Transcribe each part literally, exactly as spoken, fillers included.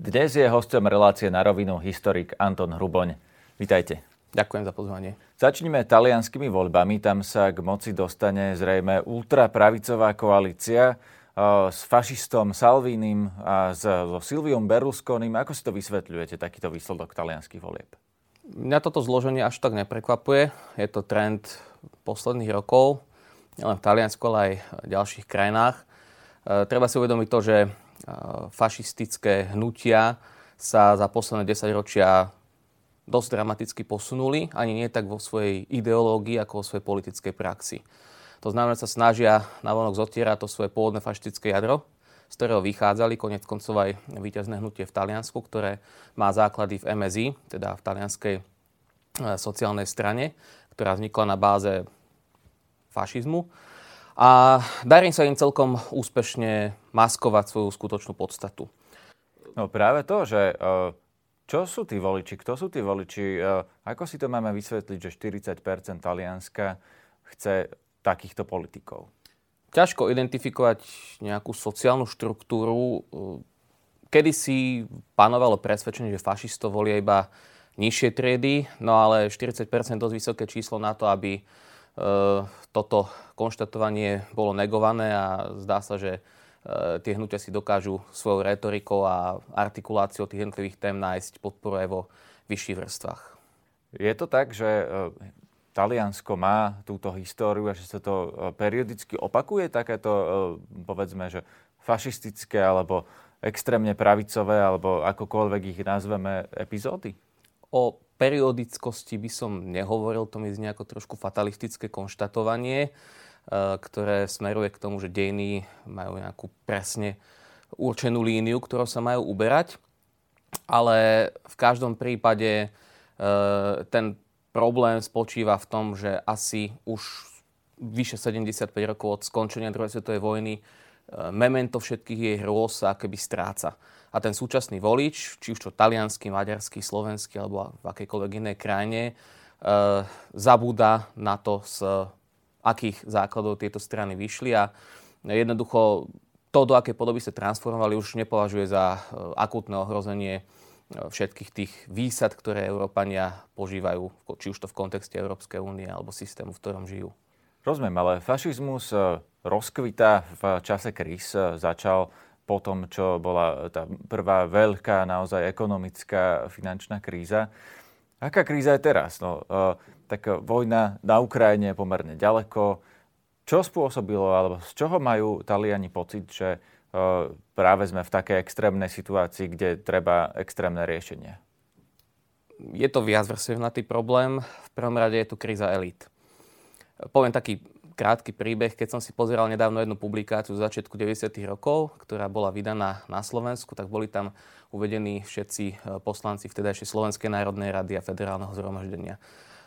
Dnes je hosťom relácie Na rovinu historik Anton Hruboň. Vitajte. Ďakujem za pozvanie. Začnime talianskymi voľbami. Tam sa k moci dostane zrejme ultrapravicová koalícia s fašistom Salvinim a so Silviom Berlusconim. Ako si to vysvetľujete, takýto výsledok talianskych volieb? Mňa toto zloženie až tak neprekvapuje. Je to trend posledných rokov, nielen v Taliansku, ale aj v ďalších krajinách. Treba si uvedomiť to, že fašistické hnutia sa za posledné desaťročia dosť dramaticky posunuli, ani nie tak vo svojej ideológii, ako vo svojej politickej praxi. To znamená, že sa snažia navonok zotierať to svoje pôvodné fašistické jadro, z ktorého vychádzali koniec koncov aj víťazné hnutie v Taliansku, ktoré má základy v em es í, teda v talianskej sociálnej strane, ktorá vznikla na báze fašizmu. A darí sa im celkom úspešne maskovať svoju skutočnú podstatu. No práve to, že čo sú tí voliči, kto sú tí voliči, ako si to máme vysvetliť, že štyridsať percent Talianska chce takýchto politikov? Ťažko identifikovať nejakú sociálnu štruktúru. Kedysi panovalo presvedčenie, že fašistov volia iba nižšie triedy, no ale štyridsať percent dosť vysoké číslo na to, aby e, toto konštatovanie bolo negované a zdá sa, že e, tie hnutia si dokážu svojou retorikou a artikuláciou tých jednotlivých tém nájsť podporu aj vo vyšších vrstvách. Je to tak, že E, Taliansko má túto históriu a že sa to periodicky opakuje, takéto, povedzme, že fašistické alebo extrémne pravicové alebo akokoľvek ich nazveme epizódy? O periodickosti by som nehovoril, to mi je nejako trošku fatalistické konštatovanie, ktoré smeruje k tomu, že dejiny majú nejakú presne určenú líniu, ktorou sa majú uberať, ale v každom prípade ten problém spočíva v tom, že asi už vyše sedemdesiatpäť rokov od skončenia druhej svetovej vojny memento všetkých jej hrôz sa akoby stráca. A ten súčasný volič, či už to taliansky, maďarsky, slovenský alebo v akejkoľvek inej krajine, e, zabúda na to, z akých základov tieto strany vyšli a jednoducho to, do akej podoby sa transformovali, už nepovažuje za akútne ohrozenie všetkých tých výsad, ktoré Európania požívajú, či už to v kontexte Európskej únie alebo systému, v ktorom žijú. Rozumiem, ale fašizmus rozkvitá v čase kríz. Začal po tom, čo bola tá prvá veľká, naozaj ekonomická, finančná kríza. Aká kríza je teraz? No, tak vojna na Ukrajine je pomerne ďaleko. Čo spôsobilo, alebo z čoho majú Taliani pocit, že práve sme v takej extrémnej situácii, kde treba extrémne riešenie? Je to viacvrstvnatý problém. V prvom rade je tu kríza elít. Poviem taký krátky príbeh. Keď som si pozeral nedávno jednu publikáciu z začiatku deväťdesiatych rokov, ktorá bola vydaná na Slovensku, tak boli tam uvedení všetci poslanci vtedajšej Slovenskej národnej rady a federálneho zhromaždenia.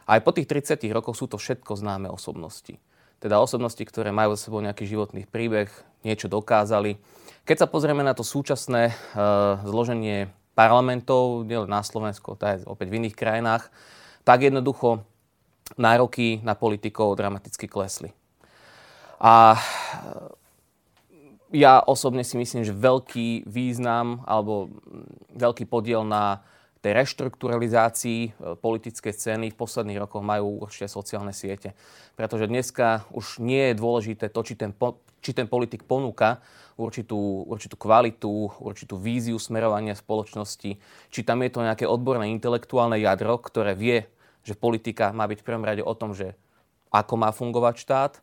Aj po tých tridsiatich rokoch sú to všetko známe osobnosti. Teda osobnosti, ktoré majú za sebou nejaký životný príbeh, niečo dokázali. Keď sa pozrieme na to súčasné e, zloženie parlamentov, nielen na Slovensku, to aj opäť v iných krajinách, tak jednoducho nároky na politikov dramaticky klesli. A ja osobne si myslím, že veľký význam alebo veľký podiel na tej reštrukturalizácii politickej scény v posledných rokoch majú určite sociálne siete. Pretože dneska už nie je dôležité to, či ten, po, či ten politik ponúka určitú, určitú kvalitu, určitú víziu smerovania spoločnosti, či tam je to nejaké odborné intelektuálne jadro, ktoré vie, že politika má byť v prvom rade o tom, že ako má fungovať štát,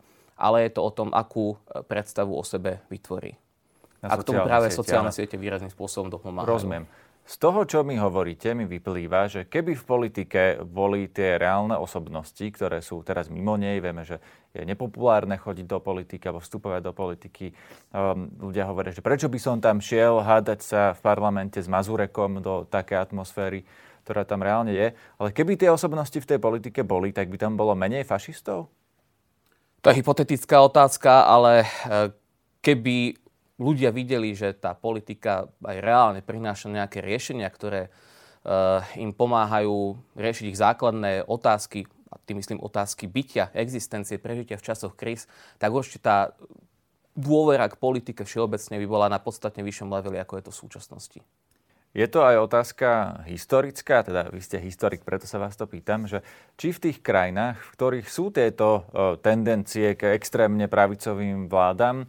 ale je to o tom, akú predstavu o sebe vytvorí. A k tomu práve siete, sociálne siete výrazným spôsobom dopomáhajú. Rozumiem. Z toho, čo mi hovoríte, mi vyplýva, že keby v politike boli tie reálne osobnosti, ktoré sú teraz mimo nej, vieme, že je nepopulárne chodiť do politiky alebo vstupovať do politiky. Um, ľudia hovoria, že prečo by som tam šiel hádať sa v parlamente s Mazurekom do takej atmosféry, ktorá tam reálne je. Ale keby tie osobnosti v tej politike boli, tak by tam bolo menej fašistov? To je hypotetická otázka, ale keby ľudia videli, že tá politika aj reálne prináša nejaké riešenia, ktoré e, im pomáhajú riešiť ich základné otázky, a tým myslím otázky bytia, existencie, prežitia v časoch kríz, tak určite tá dôvera k politike všeobecne by bola na podstatne vyššom leveli, ako je to v súčasnosti. Je to aj otázka historická, teda vy ste historik, preto sa vás to pýtam, že či v tých krajinách, v ktorých sú tieto tendencie k extrémne pravicovým vládam,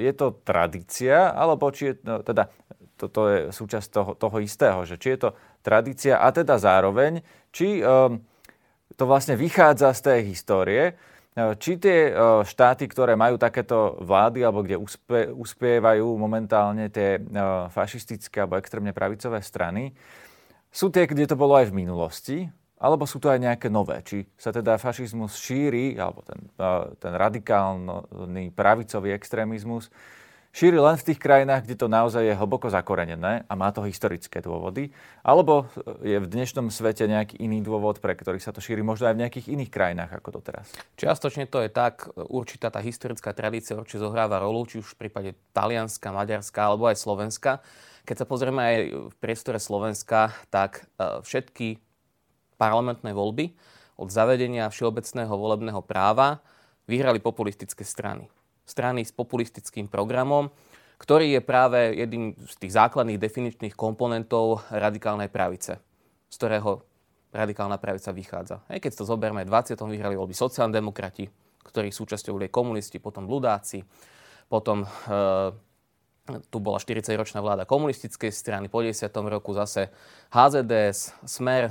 je to tradícia, alebo či je, teda toto je súčasť toho, toho istého, že či je to tradícia a teda zároveň, či to vlastne vychádza z tej histórie, či tie štáty, ktoré majú takéto vlády, alebo kde uspie, uspievajú momentálne tie fašistické alebo extrémne pravicové strany, sú tie, kde to bolo aj v minulosti, alebo sú to aj nejaké nové? Či sa teda fašizmus šíri, alebo ten, ten radikálny pravicový extrémizmus šíri len v tých krajinách, kde to naozaj je hlboko zakorenené a má to historické dôvody, alebo je v dnešnom svete nejaký iný dôvod, pre ktorý sa to šíri možno aj v nejakých iných krajinách ako doteraz? Čiastočne to je tak, určitá tá historická tradícia určite zohráva rolu, či už v prípade Talianska, Maďarska alebo aj Slovenska. Keď sa pozrieme aj v priestore Slovenska, tak všetky parlamentné voľby od zavedenia všeobecného volebného práva vyhrali populistické strany. strany s populistickým programom, ktorý je práve jedným z tých základných definičných komponentov radikálnej pravice, z ktorého radikálna pravica vychádza. Hej, keď to zoberme, dvadsiatom vyhrali voľby sociálni demokrati, ktorí súčasťou boli komunisti, potom ľudáci, potom e, tu bola štyridsaťročná vláda komunistickej strany, po desiatom roku zase há zet dé es, Smer, e,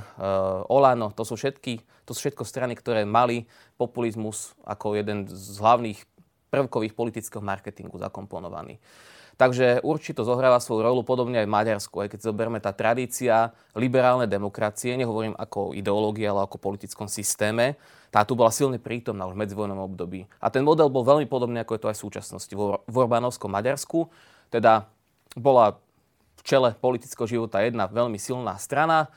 Olano, to sú všetky, to sú všetko strany, ktoré mali populizmus ako jeden z hlavných prvkových politického marketingu zakomponovaný. Takže určite zohráva svoju rolu podobne aj v Maďarsku. Aj keď zoberme tá tradícia liberálnej demokracie, nehovorím ako ideológia, ale ako politickom systéme, tá tu bola silne prítomná už v medzivojnom období. A ten model bol veľmi podobný, ako je to aj v súčasnosti v Orbánovskom Maďarsku. Teda bola v čele politického života jedna veľmi silná strana,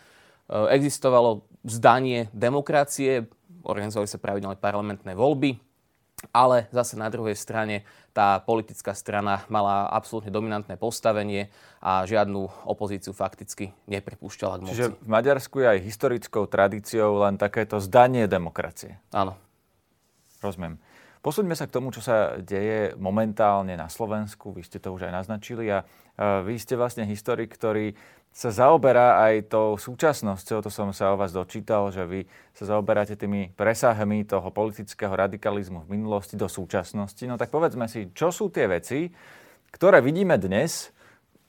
existovalo zdanie demokracie, organizovali sa pravidelne parlamentné voľby, ale zase na druhej strane tá politická strana mala absolútne dominantné postavenie a žiadnu opozíciu fakticky nepripúšťala k moci. Čiže v Maďarsku je aj historickou tradíciou len takéto zdanie demokracie. Áno. Rozumiem. Posúďme sa k tomu, čo sa deje momentálne na Slovensku. Vy ste to už aj naznačili a vy ste vlastne historik, ktorý sa zaoberá aj tou súčasnosťou. To som sa o vás dočítal, že vy sa zaoberáte tými presahmi toho politického radikalizmu v minulosti do súčasnosti. No tak povedzme si, čo sú tie veci, ktoré vidíme dnes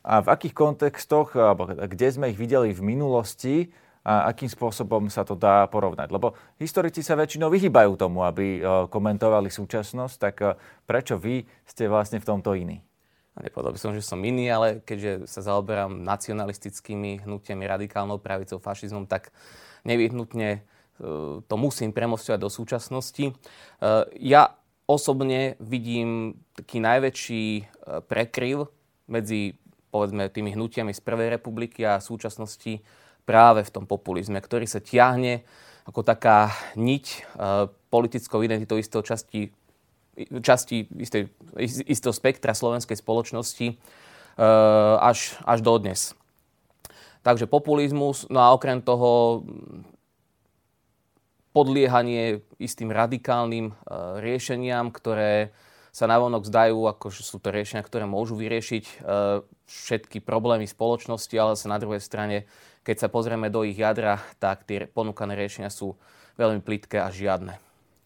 a v akých kontextoch, alebo kde sme ich videli v minulosti, a akým spôsobom sa to dá porovnať. Lebo historici sa väčšinou vyhýbajú tomu, aby komentovali súčasnosť, tak prečo vy ste vlastne v tomto iní? Nepovedal by som, že som iný, ale keďže sa zaoberám nacionalistickými hnutiami, radikálnou pravicou, fašizmom, tak nevyhnutne to musím premostovať do súčasnosti. Ja osobne vidím taký najväčší prekryv medzi, povedzme, tými hnutiami z Prvej republiky a súčasnosti práve v tom populizme, ktorý sa tiahne ako taká niť e, politickou identitou istého časti, časti istej, istého spektra slovenskej spoločnosti e, až, až dodnes. Takže populizmus, no a okrem toho podliehanie istým radikálnym e, riešeniam, ktoré sa navonok zdajú, akože sú to riešenia, ktoré môžu vyriešiť e, všetky problémy spoločnosti, ale sa na druhej strane, keď sa pozrieme do ich jadra, tak tie ponúkané riešenia sú veľmi plitké a žiadne.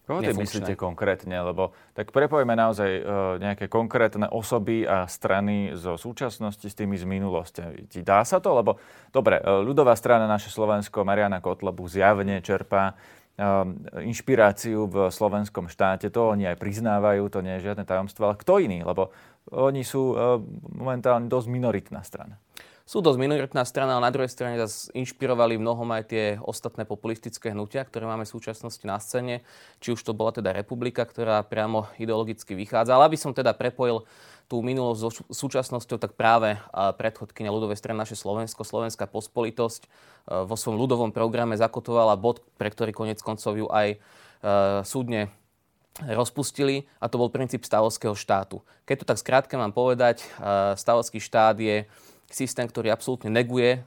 Koho ty myslíte konkrétne? Lebo tak prepojme naozaj e, nejaké konkrétne osoby a strany zo súčasnosti s tými z minulosti. Dá sa to? Lebo dobre, ľudová strana Naše Slovensko, Mariana Kotlebu zjavne čerpá inšpiráciu v slovenskom štáte. To oni aj priznávajú, to nie je žiadne tajomstvo, ale kto iný? Lebo oni sú momentálne dosť minoritná strana. Sú dosť minoritná strana, ale na druhej strane zase inšpirovali mnohom aj tie ostatné populistické hnutia, ktoré máme v súčasnosti na scéne. Či už to bola teda republika, ktorá priamo ideologicky vychádza. Ale aby som teda prepojil tú minulosť so súčasnosťou, tak práve predchodkyňa ľudovej strany Naše Slovensko, Slovenská pospolitosť vo svojom ľudovom programe zakotovala bod, pre ktorý koniec koncov ju aj súdne rozpustili, a to bol princíp stavovského štátu. Keď to tak skrátke mám povedať, stavovský štát je systém, ktorý absolútne neguje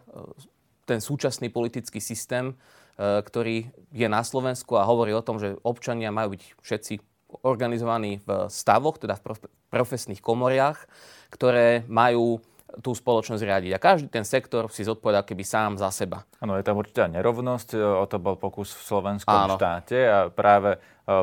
ten súčasný politický systém, ktorý je na Slovensku a hovorí o tom, že občania majú byť všetci organizovaní v stavoch, teda v profesných komoriach, ktoré majú tú spoločnosť riadiť. A každý ten sektor si zodpovedal keby sám za seba. Áno, je tam určitá nerovnosť, o to bol pokus v slovenskom Áno. štáte a práve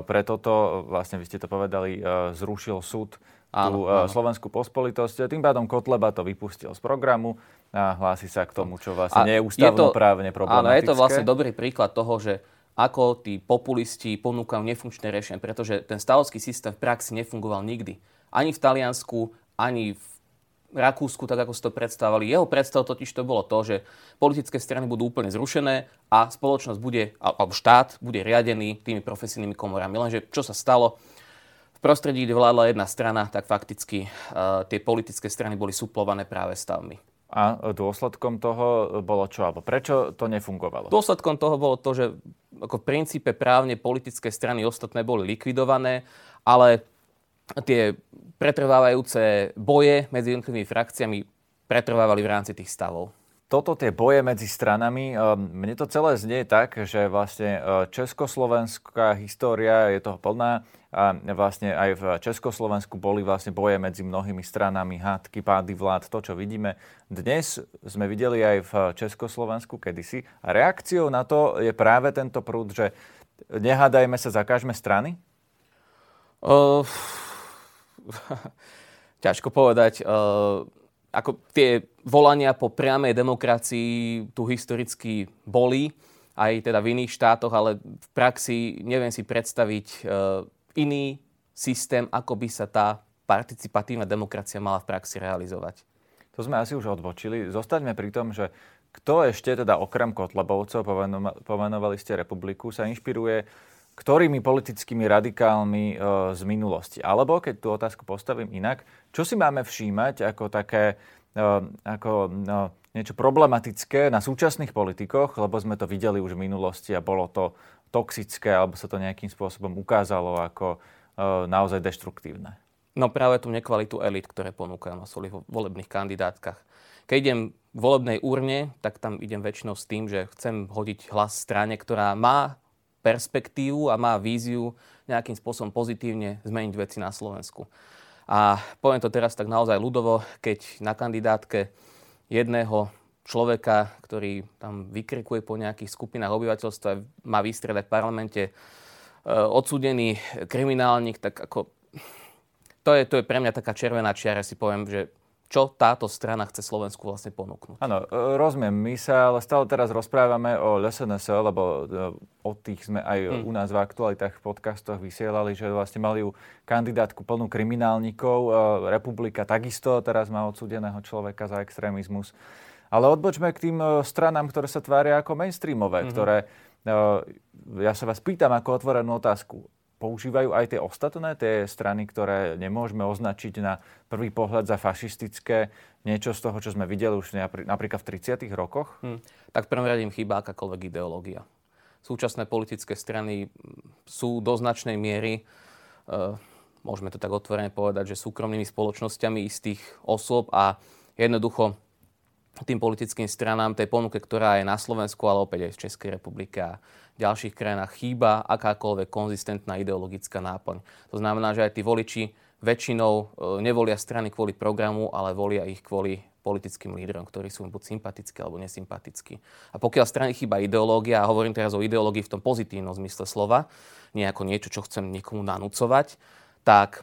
preto to, vlastne vy ste to povedali, zrušil súd tú áno, áno. slovenskú pospolitosť. Tým pádom Kotleba to vypustil z programu a hlási sa k tomu, čo vlastne nie je ústavnoprávne problematické. Áno, je to vlastne dobrý príklad toho, že ako tí populisti ponúkajú nefunkčné riešenie, pretože ten stavovský systém v praxi nefungoval nikdy. Ani v Taliansku, ani v Rakúsku, tak ako si to predstavovali. Jeho predstav totiž to bolo to, že politické strany budú úplne zrušené a spoločnosť bude, alebo štát bude riadený tými profesijnými komorami. Lenže čo sa stalo? V prostredí, kde vládla jedna strana, tak fakticky uh, tie politické strany boli suplované práve stavmi. A dôsledkom toho bolo čo? Alebo prečo to nefungovalo? Dôsledkom toho bolo to, že ako v princípe právne politické strany ostatné boli likvidované, ale tie pretrvávajúce boje medzi jednotlivými frakciami pretrvávali v rámci tých stavov. Toto tie boje medzi stranami, mne to celé znie tak, že vlastne československá história je toho plná a vlastne aj v Československu boli vlastne boje medzi mnohými stranami, hádky, pády vlád, to čo vidíme. Dnes sme videli aj v Československu kedysi a reakciou na to je práve tento prúd, že nehádajme sa, zakážme strany? Uh, ťažko povedať... Uh... Ako tie volania po priamej demokracii tu historicky boli, aj teda v iných štátoch, ale v praxi neviem si predstaviť e, iný systém, ako by sa tá participatívna demokracia mala v praxi realizovať. To sme asi už odbočili. Zostaňme pri tom, že kto ešte teda okrem Kotlebovcov, pomenovali ste republiku, sa inšpiruje ktorými politickými radikálmi e, z minulosti. Alebo, keď tú otázku postavím inak, čo si máme všímať ako také e, ako, no, niečo problematické na súčasných politikoch, lebo sme to videli už v minulosti a bolo to toxické, alebo sa to nejakým spôsobom ukázalo ako e, naozaj deštruktívne. No práve tú nekvalitu elít, ktoré ponúkajú na svojich volebných kandidátkach. Keď idem k volebnej úrne, tak tam idem väčšinou s tým, že chcem hodiť hlas strane, ktorá má perspektívu a má víziu nejakým spôsobom pozitívne zmeniť veci na Slovensku. A poviem to teraz tak naozaj ľudovo, keď na kandidátke jedného človeka, ktorý tam vykrikuje po nejakých skupinách obyvateľstva, má výstrelať v parlamente e, odsúdený kriminálnik, tak ako to je, to je pre mňa taká červená čiara, si poviem, že čo táto strana chce Slovensku vlastne ponúknuť. Áno, rozumiem. My sa ale stále teraz rozprávame o es en es, lebo o tých sme aj hmm. u nás v aktualitách v podcastoch vysielali, že vlastne mali ju kandidátku plnú kriminálnikov. Republika takisto teraz má odsúdeného človeka za extrémizmus. Ale odbočme k tým stranám, ktoré sa tvária ako mainstreamové, hmm. ktoré, ja sa vás pýtam ako otvorenú otázku, používajú aj tie ostatné, tie strany, ktoré nemôžeme označiť na prvý pohľad za fašistické, niečo z toho, čo sme videli už napríklad v tridsiatych rokoch? Hm. Tak v prvom rade im chýba akákoľvek ideológia. Súčasné politické strany sú do značnej miery, e, môžeme to tak otvorene povedať, že súkromnými spoločnosťami istých osôb a jednoducho tým politickým stranám, tej ponuke, ktorá je na Slovensku, ale opäť aj v Českej republike a ďalších krajinách chýba akákoľvek konzistentná ideologická náplň. To znamená, že aj tí voliči väčšinou nevolia strany kvôli programu, ale volia ich kvôli politickým lídrom, ktorí sú buď sympatickí alebo nesympatickí. A pokiaľ strany chýba ideológia, a hovorím teraz o ideológii v tom pozitívnom zmysle slova, nie ako niečo, čo chcem niekomu nanúcovať, tak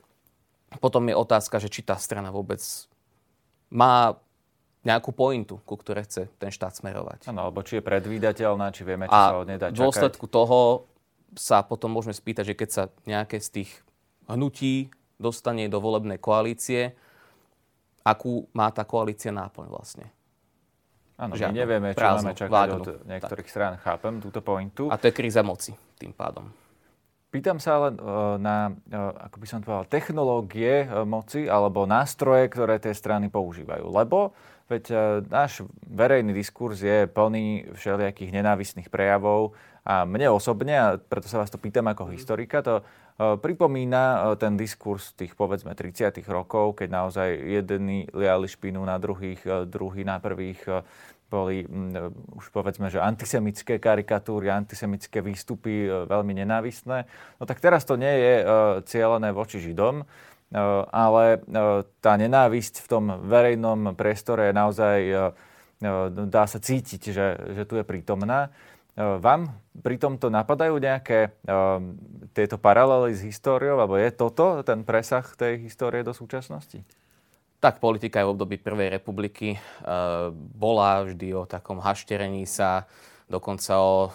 potom je otázka, že či tá strana vôbec má nejakú pointu, ku ktorej chce ten štát smerovať. Áno, alebo či je predvídateľná, či vieme, čo a sa od nej dá čakať. A v dôsledku toho sa potom môžeme spýtať, že keď sa nejaké z tých hnutí dostane do volebnej koalície, akú má tá koalícia náplň vlastne. Áno, my nevieme, čo máme čakať vágnu, od niektorých tak. strán. Chápem túto pointu. A to je kríza moci tým pádom. Pýtam sa ale na, ako by som povedal, technológie moci alebo nástroje, ktoré tie strany používajú. Lebo veď náš verejný diskurs je plný všelijakých nenávistných prejavov a mne osobne, a preto sa vás to pýtam ako historika, to pripomína ten diskurs tých, povedzme, tridsiatych rokov, keď naozaj jedni liali špinu na druhých, druhý na prvých, boli mh, už povedzme, že antisemické karikatúry, antisemické výstupy e, veľmi nenávistné. No tak teraz to nie je e, cielené voči Židom, e, ale tá nenávisť v tom verejnom priestore je naozaj, dá sa cítiť, že, že tu je prítomná. Vám pri tomto napadajú nejaké tieto paralely s históriou, alebo je toto ten presah tej histórie do súčasnosti? Tak politika aj v období Prvej republiky e, bola vždy o takom hašterení sa, dokonca o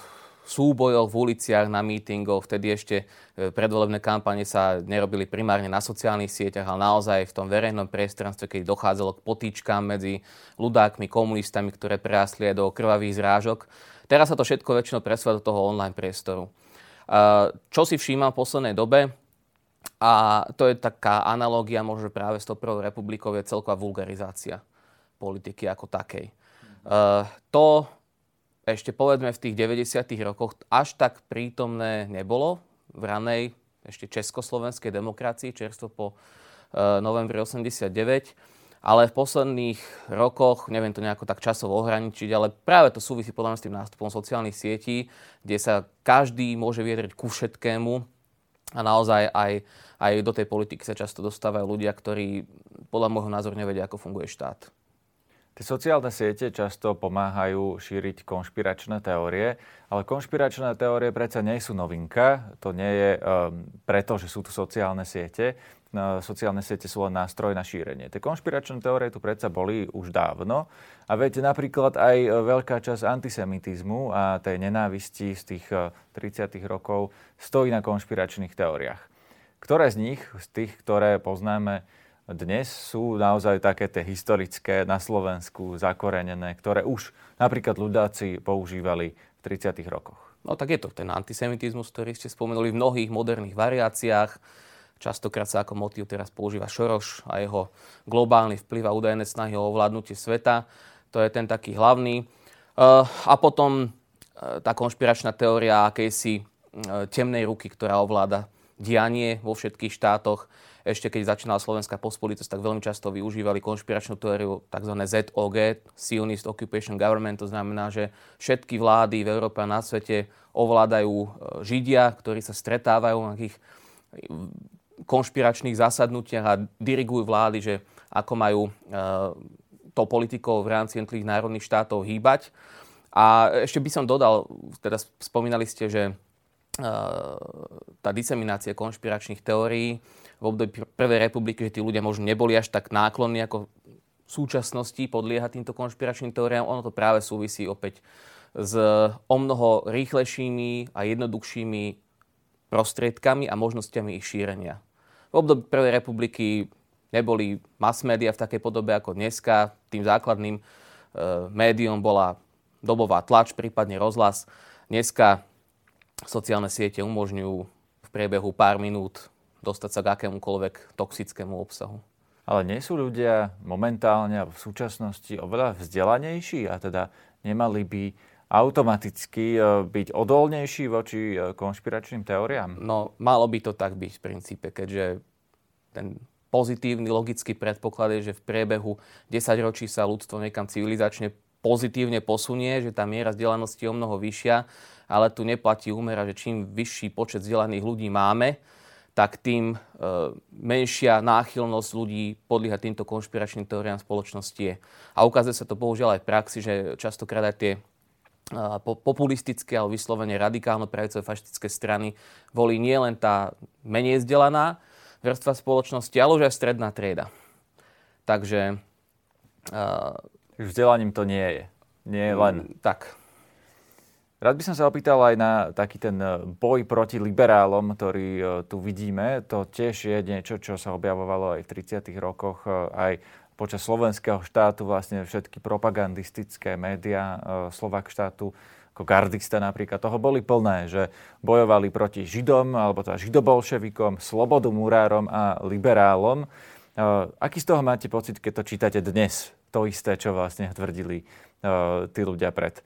súbojoch v uliciach, na mítingoch. Vtedy ešte predvolebné kampane sa nerobili primárne na sociálnych sieťach, ale naozaj v tom verejnom priestranstve, keď dochádzalo k potýčkám medzi ľudákmi, komunistami, ktoré prerástli do krvavých zrážok. Teraz sa to všetko väčšinou presúva do toho online priestoru. E, čo si všímam v poslednej dobe, a to je taká analogia možno práve s tou Prvou republikou, je celková vulgarizácia politiky ako takej. Uh, to ešte povedzme v tých deväťdesiatych rokoch až tak prítomné nebolo v ranej ešte československej demokracii, čerstvo po uh, novembri osemdesiatdeväť, ale v posledných rokoch, neviem to nejako tak časovo ohraničiť, ale práve to súvisí podľa mňa s tým nástupom sociálnych sietí, kde sa každý môže vyjadriť ku všetkému. A naozaj aj, aj do tej politiky sa často dostávajú ľudia, ktorí podľa môjho názoru nevedia, ako funguje štát. Tie sociálne siete často pomáhajú šíriť konšpiračné teórie, ale konšpiračné teórie predsa nie sú novinka. To nie je um, preto, že sú tu sociálne siete. Uh, sociálne siete sú len nástroj na šírenie. Tie konšpiračné teórie tu predsa boli už dávno. A viete, napríklad aj veľká časť antisemitizmu a tej nenávisti z tých tridsiatych rokov stojí na konšpiračných teóriách. Ktoré z nich, z tých, ktoré poznáme, dnes sú naozaj také tie historické, na Slovensku zakorenené, ktoré už napríklad ľudáci používali v tridsiatych rokoch. No tak je to ten antisemitizmus, ktorý ste spomenuli v mnohých moderných variáciách. Častokrát sa ako motív teraz používa Šoroš a jeho globálny vplyv a údajné snahy o ovládnutie sveta. To je ten taký hlavný. A potom tá konšpiračná teória akejsi temnej ruky, ktorá ovláda dianie vo všetkých štátoch. Ešte keď začínala Slovenská pospolitosť, tak veľmi často využívali konšpiračnú teóriu tzv. zet ó gé, Zionist Occupation Government, to znamená, že všetky vlády v Európe a na svete ovládajú Židia, ktorí sa stretávajú na tých konšpiračných zasadnutiach a dirigujú vlády, že ako majú e, to politikou v rámci jednotlivých národných štátov hýbať. A ešte by som dodal, teda spomínali ste, že tá diseminácia konšpiračných teórií v období Prvej republiky, že tí ľudia možno neboli až tak náklonní ako v súčasnosti podlieha týmto konšpiračným teóriám. Ono to práve súvisí opäť s omnoho rýchlejšími a jednoduchšími prostriedkami a možnosťami ich šírenia. V období Prvej republiky neboli mass média v takej podobe ako dneska. Tým základným e, médium bola dobová tlač, prípadne rozhlas. Dneska sociálne siete umožňujú v priebehu pár minút dostať sa k akémukoľvek toxickému obsahu. Ale nie sú ľudia momentálne v súčasnosti oveľa vzdelanejší a teda nemali by automaticky byť odolnejší voči konšpiračným teóriám? No, malo by to tak byť v princípe, keďže ten pozitívny logický predpoklad je, že v priebehu desaťročí sa ľudstvo niekam civilizačne pozitívne posunie, že tá miera vzdelanosti je o mnoho vyššia, ale tu neplatí úmera, že čím vyšší počet vzdelaných ľudí máme, tak tým e, menšia náchylnosť ľudí podlieha týmto konšpiračným teóriám spoločnosti je. A ukazuje sa to bohužiaľ aj v praxi, že častokrát aj tie e, populistické alebo vyslovene radikálno pravicové fašistické strany volí nielen tá menej vzdelaná vrstva spoločnosti, ale už aj stredná trieda. Takže e, vzdelaním to nie je. Nie len. Mm, tak. Rád by som sa opýtal aj na taký ten boj proti liberálom, ktorý tu vidíme. To tiež je niečo, čo sa objavovalo aj v tridsiatych rokoch, aj počas slovenského štátu. Vlastne všetky propagandistické médiá Slovák štátu, ako Gardista napríklad, toho boli plné, že bojovali proti Židom, alebo teda židobolševikom, slobodomurárom a liberálom. Aký z toho máte pocit, keď to čítate dnes? To isté, čo vlastne tvrdili uh, tí ľudia pred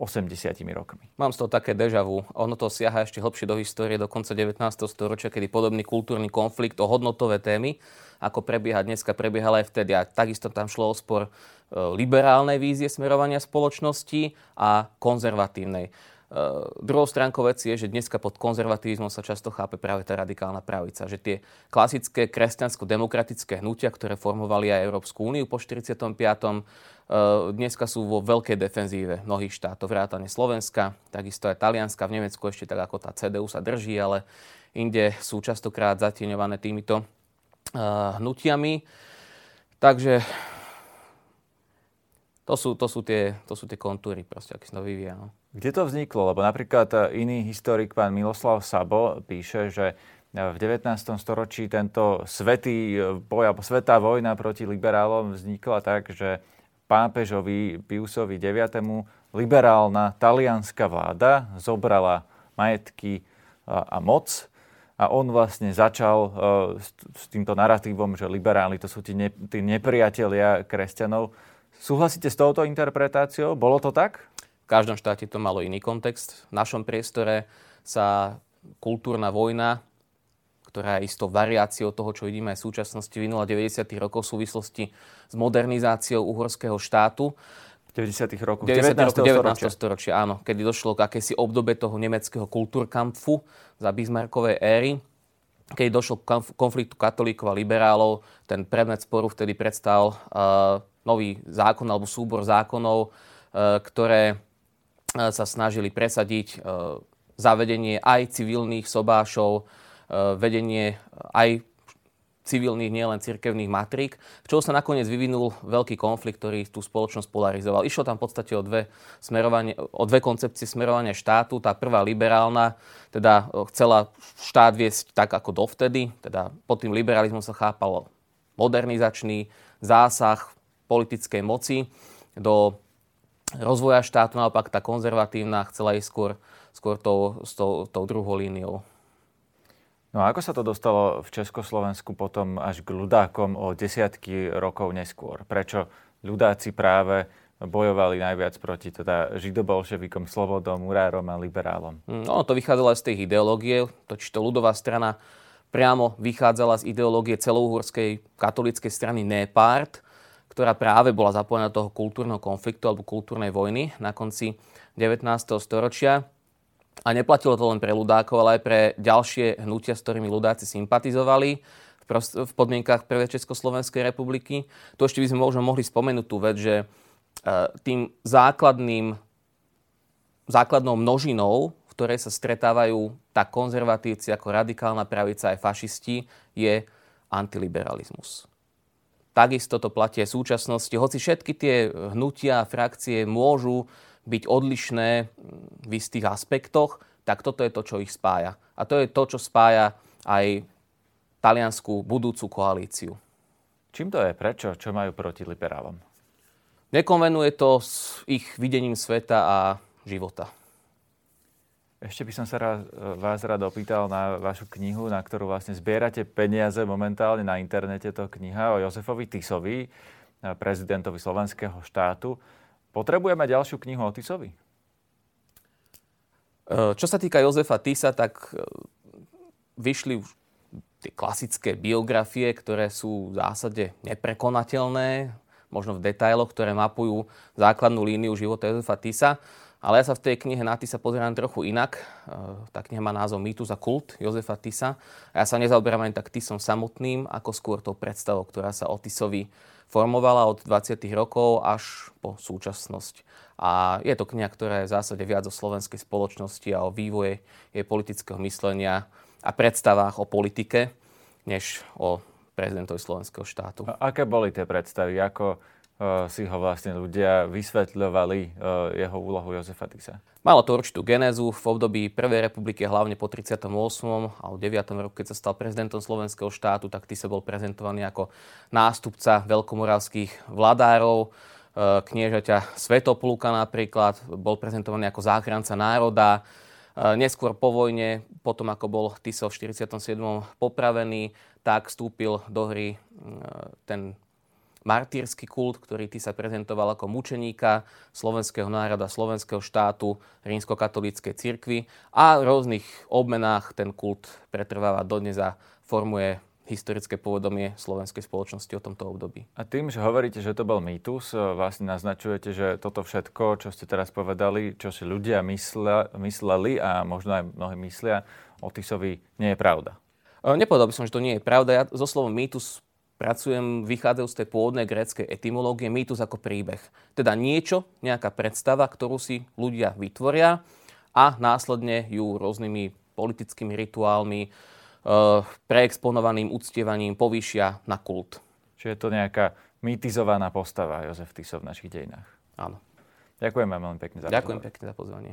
osemdesiatimi rokmi. Mám z toho také deja vu. Ono to siaha ešte hlbšie do histórie, do konca devätnásteho storočia, kedy podobný kultúrny konflikt o hodnotové témy, ako prebieha dneska, prebiehal aj vtedy. A takisto tam šlo o spor uh, liberálnej vízie smerovania spoločnosti a konzervatívnej. Uh, druhou stránkou veci je, že dneska pod konzervativizmom sa často chápe práve tá radikálna pravica, že tie klasické kresťansko-demokratické hnutia, ktoré formovali aj Európsku úniu po štyridsiatom piatom Uh, dneska sú vo veľkej defenzíve mnohých štátov, vrátane Slovenska, takisto aj Talianska, v Nemecku ešte tak ako tá cé dé ú sa drží, ale inde sú častokrát zatieňované týmito uh, hnutiami. Takže to sú, to sú, tie, to sú tie kontúry, proste, aký sa to vyvíja. No. Kde to vzniklo? Lebo napríklad iný historik, pán Miloslav Sabo, píše, že v devätnástom storočí tento svetý boj, alebo svetá vojna proti liberálom vznikla tak, že pápežovi Piusovi deviatemu liberálna talianská vláda zobrala majetky a moc a on vlastne začal s týmto naratívom, že liberáli to sú tí, ne, tí nepriatelia kresťanov. Súhlasíte s touto interpretáciou? Bolo to tak? V každom štáte to malo iný kontext. V našom priestore sa kultúrna vojna, ktorá je istou variáciou toho, čo vidíme aj v súčasnosti, vynula deväťdesiatych rokov v súvislosti s modernizáciou uhorského štátu. deväťdesiatych rokov, devätnásteho storočia. Áno, kedy došlo k akési obdobe toho nemeckého kultúrkampfu za Bismarckovej éry, keď došlo k konfliktu katolíkov a liberálov. Ten predmet sporu vtedy predstavil uh, nový zákon alebo súbor zákonov, uh, ktoré sa snažili presadiť zavedenie aj civilných sobášov, vedenie aj civilných, nielen cirkevných matrík, čo sa nakoniec vyvinul veľký konflikt, ktorý tú spoločnosť polarizoval. Išlo tam v podstate o dve, smerovanie, o dve koncepcie smerovania štátu. Tá prvá liberálna, teda chcela štát viesť tak ako dovtedy, teda pod tým liberalizmom sa chápalo modernizačný zásah politickej moci do rozvoja štátu, naopak tá konzervatívna chcela ísť skôr, skôr tou, tou, tou druhou líniou. No a ako sa to dostalo v Československu potom až k ľudákom o desiatky rokov neskôr? Prečo ľudáci práve bojovali najviac proti teda židobolševikom, slobodom, murárom a liberálom? No, to vychádzalo aj z tej ideológie, totiž to ľudová strana priamo vychádzala z ideológie celouhorskej katolíckej strany Népárt, ktorá práve bola zapojená do toho kultúrneho konfliktu alebo kultúrnej vojny na konci devätnásteho storočia. A neplatilo to len pre ľudákov, ale aj pre ďalšie hnutia, s ktorými ľudáci sympatizovali v podmienkách prvej Československej republiky. Tu ešte by sme možno mohli spomenúť tú vec, že tým základným, základnou množinou, v ktorej sa stretávajú tak konzervatívci ako radikálna pravica aj fašisti, je antiliberalizmus. Takisto to platí aj v súčasnosti. Hoci všetky tie hnutia a frakcie môžu byť odlišné v istých aspektoch, tak toto je to, čo ich spája. A to je to, čo spája aj taliansku budúcu koalíciu. Čím to je? Prečo? Čo majú proti liberálom? Nekonvenuje to s ich videním sveta a života. Ešte by som sa rád, vás rád opýtal na vašu knihu, na ktorú vlastne zbierate peniaze momentálne na internete. To kniha o Jozefovi Tisovi, prezidentovi slovenského štátu. Potrebujeme ďalšiu knihu o Tisovi? Čo sa týka Jozefa Tisa, tak vyšli tie klasické biografie, ktoré sú v zásade neprekonateľné, možno v detailoch, ktoré mapujú základnú líniu života Jozefa Tisa. Ale ja sa v tej knihe na Tisa pozerám trochu inak. Tá kniha má názov Mýtus a kult Jozefa Tisa. A ja sa nezaoberám ani tak Tisom samotným, ako skôr tou predstavou, ktorá sa o Tisovi formovala od dvadsiatych rokov až po súčasnosť. A je to kniha, ktorá je v zásade viac o slovenskej spoločnosti a o vývoje jej politického myslenia a predstavách o politike, než o prezidentovi slovenského štátu. A aké boli tie predstavy? Ako si ho vlastne ľudia vysvetľovali jeho úlohu Jozefa Tisa? Malo to určitú genézu. V období Prvej republiky, hlavne po tridsiatom ôsmom a deviatom roku, keď sa stal prezidentom slovenského štátu, tak Tisa bol prezentovaný ako nástupca veľkomoravských vladárov, kniežaťa Svätopluka napríklad, bol prezentovaný ako záchranca národa. Neskôr po vojne, potom ako bol Tiso v štyridsiatom siedmom popravený, tak vstúpil do hry ten martýrsky kult, ktorý Tisa prezentoval ako mučeníka slovenského národa, slovenského štátu, rímskokatolíckej cirkvi, a v rôznych obmenách ten kult pretrváva dodnes a formuje historické povedomie slovenskej spoločnosti o tomto období. A tým, že hovoríte, že to bol mýtus, vlastne naznačujete, že toto všetko, čo ste teraz povedali, čo si ľudia mysle, mysleli a možno aj mnohí myslia o Tisovi, nie je pravda. Nepovedal by som, že to nie je pravda. Ja so slovom mýtus pracujem, vychádzajú z tej pôvodnej gréckej etymológie, mýtus ako príbeh. Teda niečo, nejaká predstava, ktorú si ľudia vytvoria a následne ju rôznymi politickými rituálmi, e, preexponovaným uctievaním povýšia na kult. Čiže je to nejaká mýtizovaná postava Jozef Tiso v našich dejinách. Áno. Ďakujem vám veľmi pekne za pozvanie. Ďakujem pekne za pozvanie.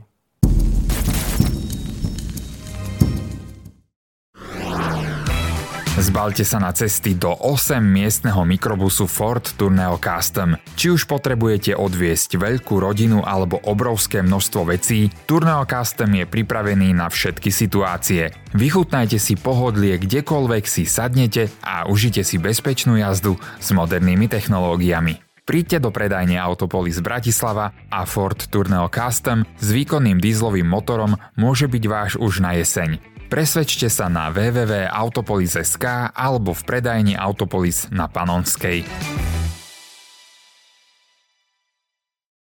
Zbalte sa na cesty do osem miestneho mikrobusu Ford Tourneo Custom. Či už potrebujete odviesť veľkú rodinu alebo obrovské množstvo vecí, Tourneo Custom je pripravený na všetky situácie. Vychutnajte si pohodlie kdekoľvek si sadnete a užite si bezpečnú jazdu s modernými technológiami. Príďte do predajne Autopolis Bratislava a Ford Tourneo Custom s výkonným dieselovým motorom môže byť váš už na jeseň. Presvedčte sa na w w w bodka autopolis bodka es ká alebo v predajni Autopolis na Panonskej.